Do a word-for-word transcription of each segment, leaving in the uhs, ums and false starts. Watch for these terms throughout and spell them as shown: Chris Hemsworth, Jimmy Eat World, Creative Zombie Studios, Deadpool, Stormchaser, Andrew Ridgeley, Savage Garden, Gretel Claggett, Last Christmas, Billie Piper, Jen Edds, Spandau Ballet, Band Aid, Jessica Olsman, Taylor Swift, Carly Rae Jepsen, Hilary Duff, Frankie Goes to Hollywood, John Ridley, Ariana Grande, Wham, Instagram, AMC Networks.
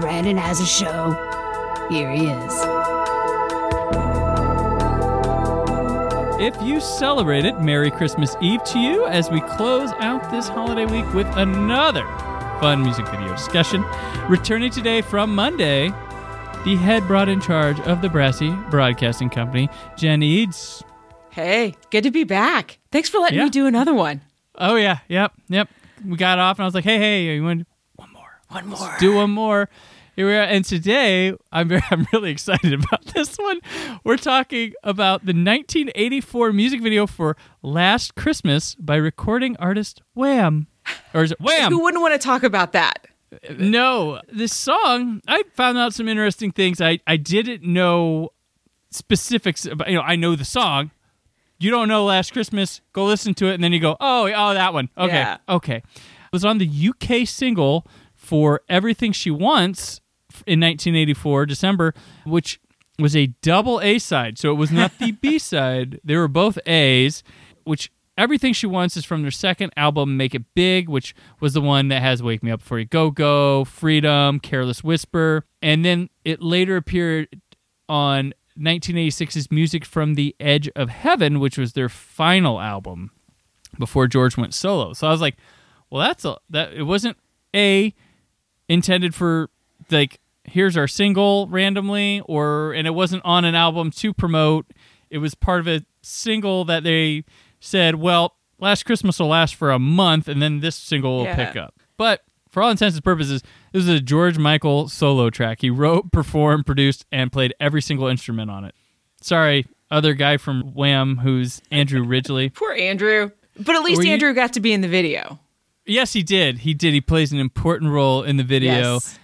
Brandon has a show. Here he is. If you celebrate it, Merry Christmas Eve to you as we close out this holiday week with another fun music video discussion. Returning today from Monday, the head broad in charge of the Brassy Broadcasting Company, Jen Edds. Hey, good to be back. Thanks for letting yeah. me do another one. Oh, yeah. Yep. Yep. We got off and I was like, hey, hey, you want to One more. Let's do one more. Here we are. And today, I'm very, I'm really excited about this one. We're talking about the nineteen eighty-four music video for Last Christmas by recording artist Wham. Or is it Wham? Who wouldn't want to talk about that? No. This song, I found out some interesting things. I, I didn't know specifics about, you know, I know the song. You don't know Last Christmas, go listen to it, and then you go, oh, oh that one. Okay. Yeah. Okay. It was on the U K single for Everything She Wants in nineteen eighty-four, December, which was a double A-side. So it was not the B-side. They were both A's, which Everything She Wants is from their second album, Make It Big, which was the one that has Wake Me Up Before You Go Go, Freedom, Careless Whisper. And then it later appeared on nineteen eighty-six's Music from the Edge of Heaven, which was their final album before George went solo. So I was like, well, that's a, that it wasn't A... intended for, like, here's our single randomly, or and it wasn't on an album to promote. It was part of a single that they said, well, Last Christmas will last for a month, and then this single will yeah. pick up. But for all intents and purposes, this is a George Michael solo track. He wrote, performed, produced, and played every single instrument on it. Sorry, other guy from Wham, who's Andrew Ridgeley. Poor Andrew. But at least Were Andrew you- got to be in the video. Yes, he did. He did. He plays an important role in the video. Yes.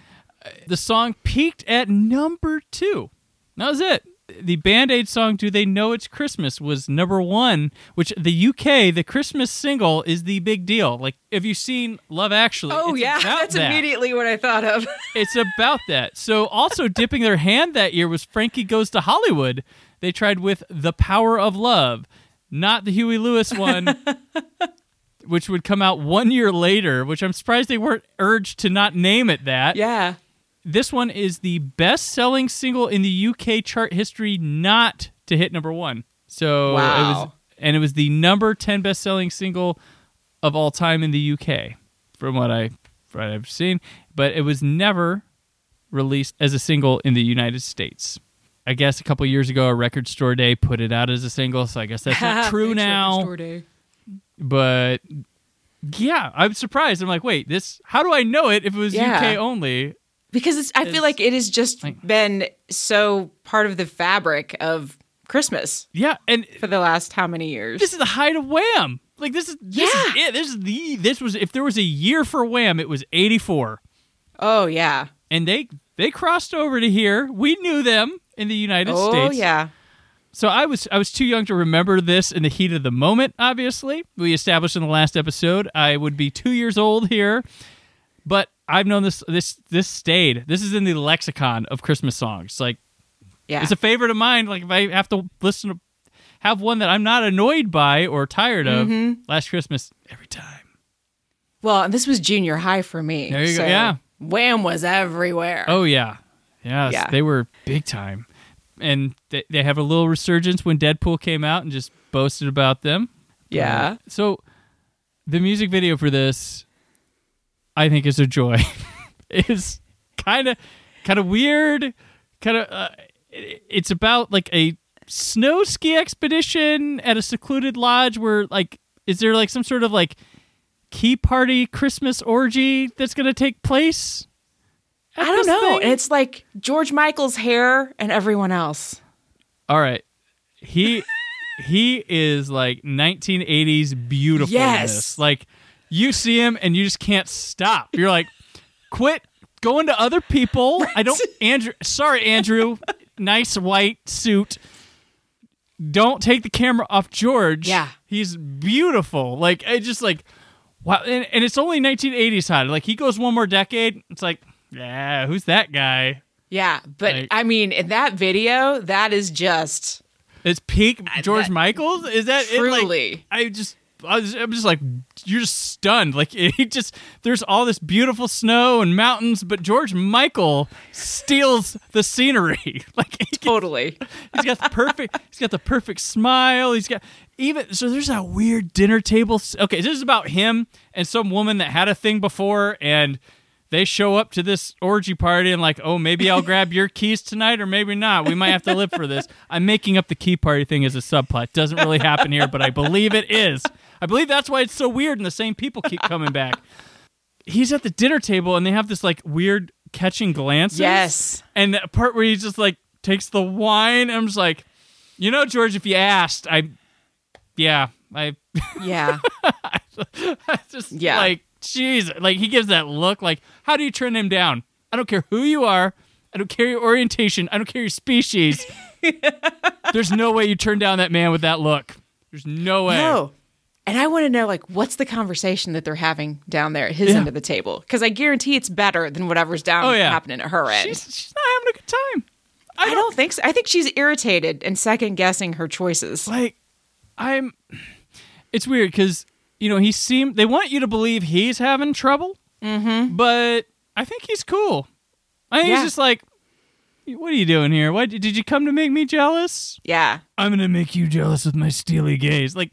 The song peaked at number two. That was it. The Band Aid song, Do They Know It's Christmas, was number one, which the U K, the Christmas single, is the big deal. Like, have you seen Love Actually? Oh, it's yeah. That's that. Immediately what I thought of. It's about that. So also dipping their hand that year was Frankie Goes to Hollywood. They tried with The Power of Love, not the Huey Lewis one. Which would come out one year later, which I'm surprised they weren't urged to not name it that. Yeah. This one is the best-selling single in the U K chart history not to hit number one. So wow. It was, and it was the number ten best-selling single of all time in the U K, from what, I, from what I've seen. But it was never released as a single in the United States. I guess a couple years ago, a record store day put it out as a single, so I guess that's not true now. Record store day. But yeah, I'm surprised. I'm like, wait, this, how do I know it if it was yeah. U K only? Because it's, I it's, feel like it has just like, been so part of the fabric of Christmas. Yeah. And for the last how many years? This is the height of Wham. Like this is, this yeah. is it. This is the, this was, if there was a year for Wham, it was eighty-four. Oh yeah. And they, they crossed over to here. We knew them in the United oh, States. Oh yeah. So I was I was too young to remember this in the heat of the moment, obviously. We established in the last episode I would be two years old here. But I've known this this this stayed. This is in the lexicon of Christmas songs. Like yeah. It's a favorite of mine. Like if I have to listen to have one that I'm not annoyed by or tired of, mm-hmm. Last Christmas every time. Well, and this was junior high for me. There you so go. Yeah. Wham was everywhere. Oh yeah. Yes, yeah. They were big time. And they they have a little resurgence when Deadpool came out and just boasted about them. Yeah. But, so the music video for this, I think, is a joy. It's kind of kind of weird. Kind of uh, it, it's about like a snow ski expedition at a secluded lodge where like is there like some sort of like key party Christmas orgy that's going to take place? I don't know. Thing. It's like George Michael's hair and everyone else. All right. He he is like nineteen eighties beautiful. Yes. Like you see him and you just can't stop. You're like, quit going to other people. I don't, Andrew, sorry, Andrew, nice white suit. Don't take the camera off George. Yeah. He's beautiful. Like, I just like, wow. And, and it's only nineteen eighties hot. Like, he goes one more decade. It's like, yeah, who's that guy? Yeah. But like, I mean, in that video, that is just. It's peak George that, Michael? Is that truly. It? Like, I just, I was, I'm just like, you're just stunned. Like, it just, there's all this beautiful snow and mountains, but George Michael steals the scenery. Like, he gets, totally. He's got the perfect, he's got the perfect smile. He's got, even, so there's that weird dinner table. Okay, this is about him and some woman that had a thing before, and they show up to this orgy party and like, oh, maybe I'll grab your keys tonight or maybe not. We might have to live for this. I'm making up the key party thing as a subplot. Doesn't really happen here, but I believe it is. I believe that's why it's so weird and the same people keep coming back. He's at the dinner table and they have this like weird catching glances. Yes. And the part where he just like takes the wine. I'm just like, you know, George, if you asked, I, yeah, I, yeah, I, I just yeah. like, Jesus, like he gives that look like, how do you turn him down? I don't care who you are. I don't care your orientation. I don't care your species. There's no way you turn down that man with that look. There's no way. No. And I want to know, like, what's the conversation that they're having down there at his yeah. end of the table? Because I guarantee it's better than whatever's down oh, yeah. happening at her end. She's, she's not having a good time. I don't, I don't think so. I think she's irritated and second-guessing her choices. Like, I'm... It's weird because... You know, he seemed, they want you to believe he's having trouble, mm-hmm. but I think he's cool. I think yeah. he's just like, what are you doing here? Why did you come to make me jealous? Yeah. I'm going to make you jealous with my steely gaze. Like,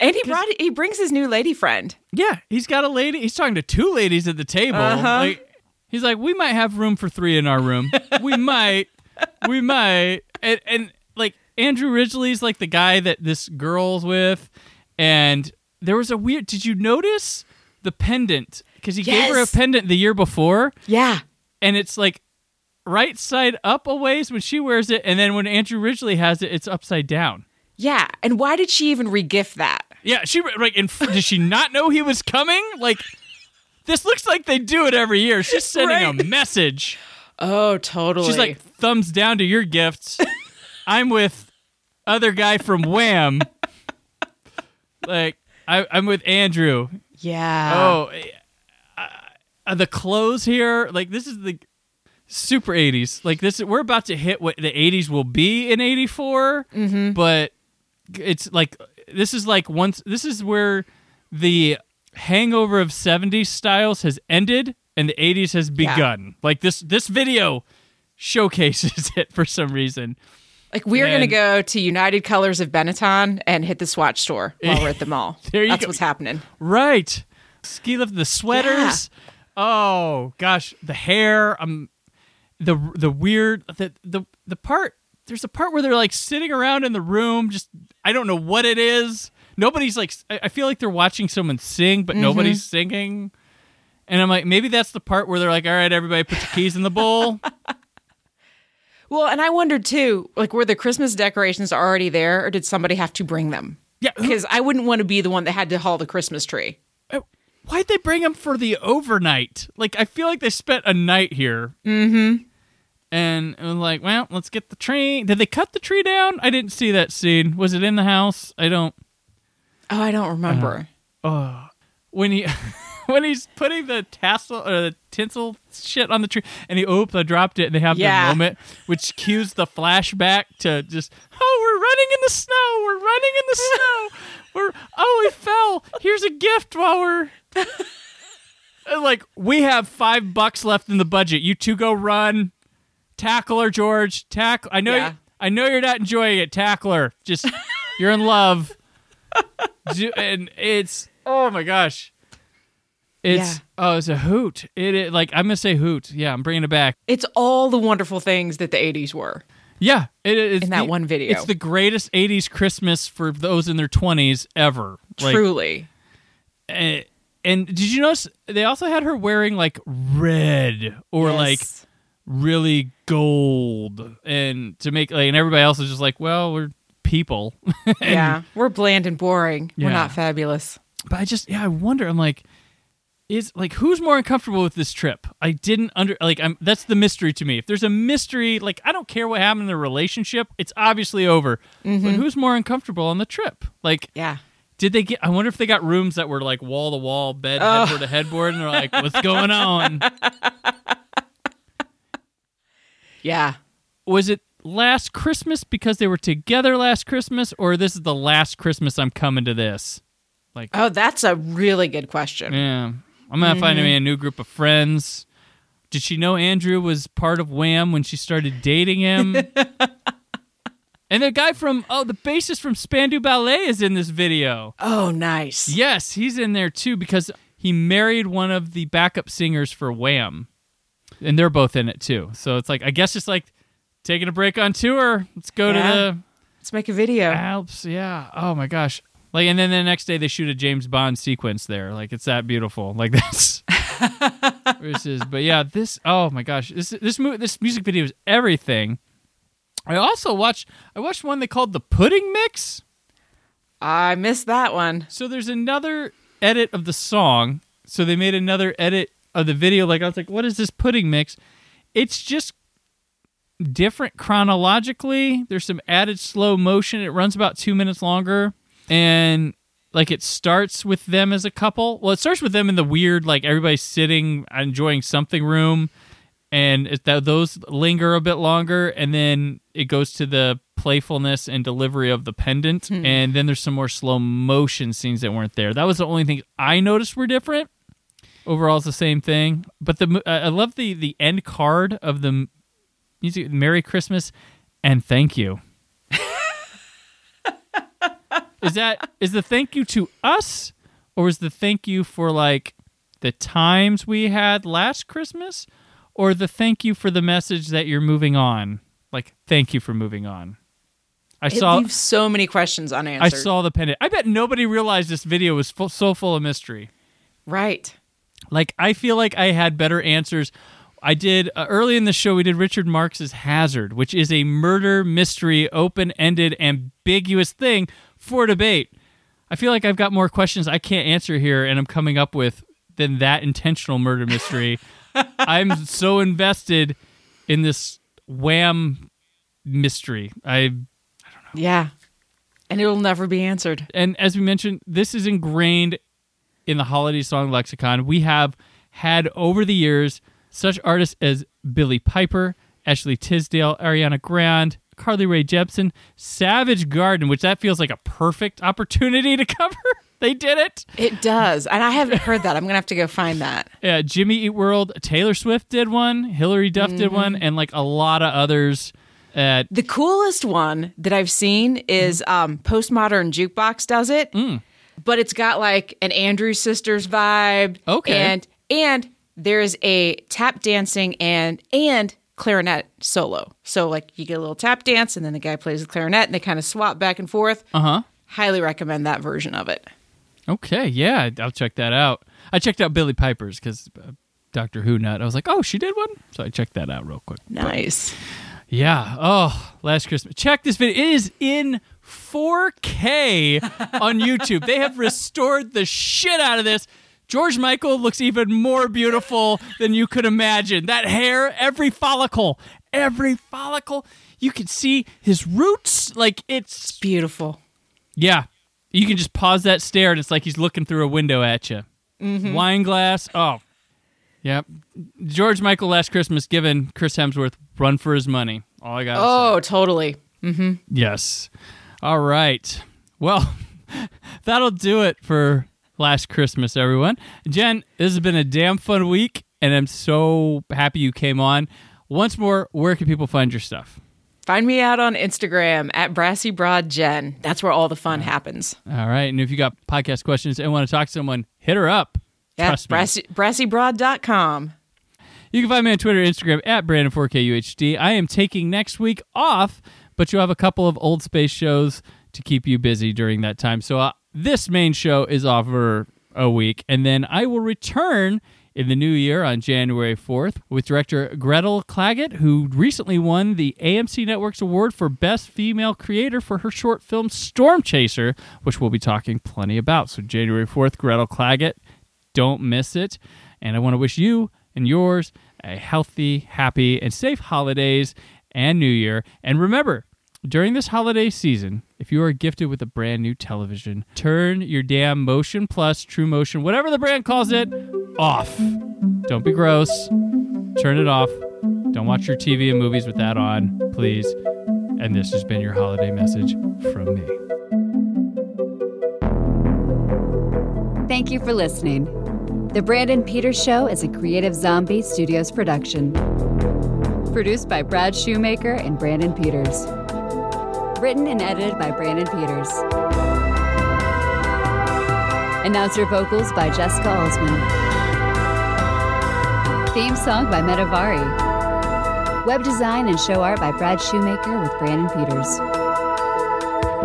and he brought, he brings his new lady friend. Yeah. He's got a lady. He's talking to two ladies at the table. Uh-huh. Like, he's like, we might have room for three in our room. we might, we might. And, and like Andrew Ridgeley's like the guy that this girl's with. And there was a weird... Did you notice the pendant? Because he yes. gave her a pendant the year before. Yeah. And it's like right side up a ways when she wears it. And then when Andrew Ridgeley has it, it's upside down. Yeah. And why did she even re-gift that? Yeah. She like, and did she not know he was coming? Like, this looks like they do it every year. She's sending right? a message. Oh, totally. She's like, thumbs down to your gifts. I'm with other guy from Wham. Like, I, I'm with Andrew. Yeah. Oh, uh, the clothes here. Like, this is the super eighties. Like, this, we're about to hit what the eighties will be in eighty-four. Mm-hmm. But it's like, this is like once, this is where the hangover of seventies styles has ended and the eighties has begun. Yeah. Like, this, this video showcases it for some reason. Like, we're going to go to United Colors of Benetton and hit the Swatch store while we're at the mall. there you That's go. What's happening. Right. Ski lift, the sweaters. Yeah. Oh, gosh. The hair. Um, the the weird, the, the the part, there's a part where they're like sitting around in the room. Just, I don't know what it is. Nobody's like, I feel like they're watching someone sing, but mm-hmm. nobody's singing. And I'm like, maybe that's the part where they're like, all right, everybody put your keys in the bowl. Well, and I wondered, too, like, were the Christmas decorations already there, or did somebody have to bring them? Yeah. Because I wouldn't want to be the one that had to haul the Christmas tree. Why'd they bring them for the overnight? Like, I feel like they spent a night here. Mm-hmm. And I'm like, well, let's get the tree. Did they cut the tree down? I didn't see that scene. Was it in the house? I don't. Oh, I don't remember. Uh, oh. When he... When he's putting the tassel or the tinsel shit on the tree, and he oops, I dropped it, and they have yeah. their moment, which cues the flashback to just, oh, we're running in the snow, we're running in the snow, we're oh, we fell. Here's a gift while we're and like, we have five bucks left in the budget. You two go run, tackle her, George, tackle. I know, yeah. you, I know you're not enjoying it, tackle her. Just you're in love, and it's oh my gosh. It's, yeah. oh, it's a hoot. It, it like, I'm going to say hoot. Yeah, I'm bringing it back. It's all the wonderful things that the eighties were. Yeah. It, it's in that the, one video. It's the greatest eighties Christmas for those in their twenties ever. Like, truly. And, and did you notice they also had her wearing like red or yes. like really gold and to make, like, and everybody else is just like, well, we're people. Yeah, we're bland and boring. Yeah. We're not fabulous. But I just, yeah, I wonder. I'm like, is like who's more uncomfortable with this trip? I didn't under like. I'm that's the mystery to me. If there's a mystery, like I don't care what happened in the relationship. It's obviously over. Mm-hmm. But who's more uncomfortable on the trip? Like, yeah. Did they get? I wonder if they got rooms that were like wall to wall, bed oh. headboard to headboard, and they're like, "What's going on?" Yeah. Was it Last Christmas because they were together last Christmas, or this is the last Christmas I'm coming to this? Like, oh, that's a really good question. Yeah, I'm gonna mm-hmm. find me a new group of friends. Did she know Andrew was part of Wham when she started dating him? And the guy from, oh, the bassist from Spandau Ballet is in this video. Oh, nice. Yes, he's in there too because he married one of the backup singers for Wham. And they're both in it too. So it's like, I guess it's like taking a break on tour. Let's go yeah. to the... Let's make a video. Alps, yeah. Oh my gosh. Like, and then the next day they shoot a James Bond sequence there. Like, it's that beautiful. Like, that's... versus, but yeah, this, oh my gosh. This, this, movie, this music video is everything. I also watched I watched one they called The Pudding Mix. I missed that one. So there's another edit of the song. So they made another edit of the video. Like I was like, what is this Pudding Mix? It's just different chronologically. There's some added slow motion. It runs about two minutes longer. And like it starts with them as a couple. Well, it starts with them in the weird, like everybody's sitting, enjoying something room. And th- those linger a bit longer, and then it goes to the playfulness and delivery of the pendant, mm. and then there's some more slow motion scenes that weren't there. That was the only thing I noticed were different. Overall, it's the same thing. But the uh, I love the, the end card of the music, Merry Christmas, and thank you. Is that is the thank you to us, or is the thank you for like the times we had last Christmas? Or the thank you for the message that you're moving on. Like, thank you for moving on. I it saw leaves so many questions unanswered. I saw the pendant. I bet nobody realized this video was full, so full of mystery. Right. Like, I feel like I had better answers. I did, uh, early in the show, we did Richard Marx's Hazard, which is a murder mystery, open-ended, ambiguous thing for debate. I feel like I've got more questions I can't answer here, and I'm coming up with than that intentional murder mystery. I'm so invested in this Wham mystery. I, I don't know. Yeah, and it'll never be answered. And as we mentioned, this is ingrained in the holiday song lexicon. We have had over the years such artists as Billie Piper, Ashley Tisdale, Ariana Grande, Carly Rae Jepsen, Savage Garden, which that feels like a perfect opportunity to cover. They did it. It does. And I haven't heard that. I'm going to have to go find that. Yeah, Jimmy Eat World, Taylor Swift did one, Hilary Duff mm-hmm. did one, and like a lot of others. At- the coolest one that I've seen is um, Postmodern Jukebox does it, mm. but it's got like an Andrews Sisters vibe. Okay. And and there's a tap dancing and and clarinet solo. So like you get a little tap dance and then the guy plays the clarinet and they kind of swap back and forth. Uh-huh. Highly recommend that version of it. Okay, yeah, I'll check that out. I checked out Billie Piper's because uh, Doctor Who nut. I was like, oh, she did one? So I checked that out real quick. Nice. But, yeah. Oh, Last Christmas. Check this video. It is in four K on YouTube. They have restored the shit out of this. George Michael looks even more beautiful than you could imagine. That hair, every follicle, every follicle. You can see his roots. Like, it's, it's beautiful. Yeah. You can just pause that stare, and it's like he's looking through a window at you. Mm-hmm. Wine glass. Oh. Yep. George Michael Last Christmas giving Chris Hemsworth run for his money. All I got to Oh, say. Totally. Mm-hmm. Yes. All right. Well, that'll do it for Last Christmas, everyone. Jen, this has been a damn fun week, and I'm so happy you came on. Once more, where can people find your stuff? Find me out on Instagram at BrassyBroadJen. That's where all the fun happens. All right. And if you got podcast questions and want to talk to someone, hit her up. That's brassy, brassy broad dot com. You can find me on Twitter, Instagram at Brandon four K U H D. I am taking next week off, but you'll have a couple of Old Space shows to keep you busy during that time. So uh, this main show is off for a week, and then I will return in the new year on January fourth with director Gretel Claggett, who recently won the A M C Networks Award for Best Female Creator for her short film Stormchaser, which we'll be talking plenty about. So January fourth, Gretel Claggett, don't miss it. And I want to wish you and yours a healthy, happy, and safe holidays and new year. And remember, during this holiday season, if you are gifted with a brand new television, turn your damn Motion Plus, True Motion, whatever the brand calls it, off. Don't be gross. Turn it off. Don't watch your T V and movies with that on, please. And this has been your holiday message from me. Thank you for listening. The Brandon Peters Show is a Creative Zombie Studios production. Produced by Brad Shoemaker and Brandon Peters. Written and edited by Brandon Peters. Announcer vocals by Jessica Olsman. Theme song by Metavari. Web design and show art by Brad Shoemaker with Brandon Peters.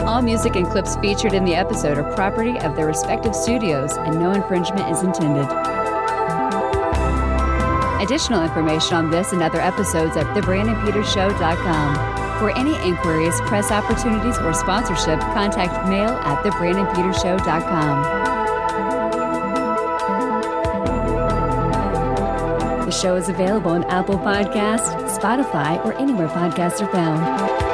All music and clips featured in the episode are property of their respective studios and no infringement is intended. Additional information on this and other episodes at the brandon peters show dot com. For any inquiries, press opportunities, or sponsorship, contact mail at the brandon peters show dot com. The show is available on Apple Podcasts, Spotify, or anywhere podcasts are found.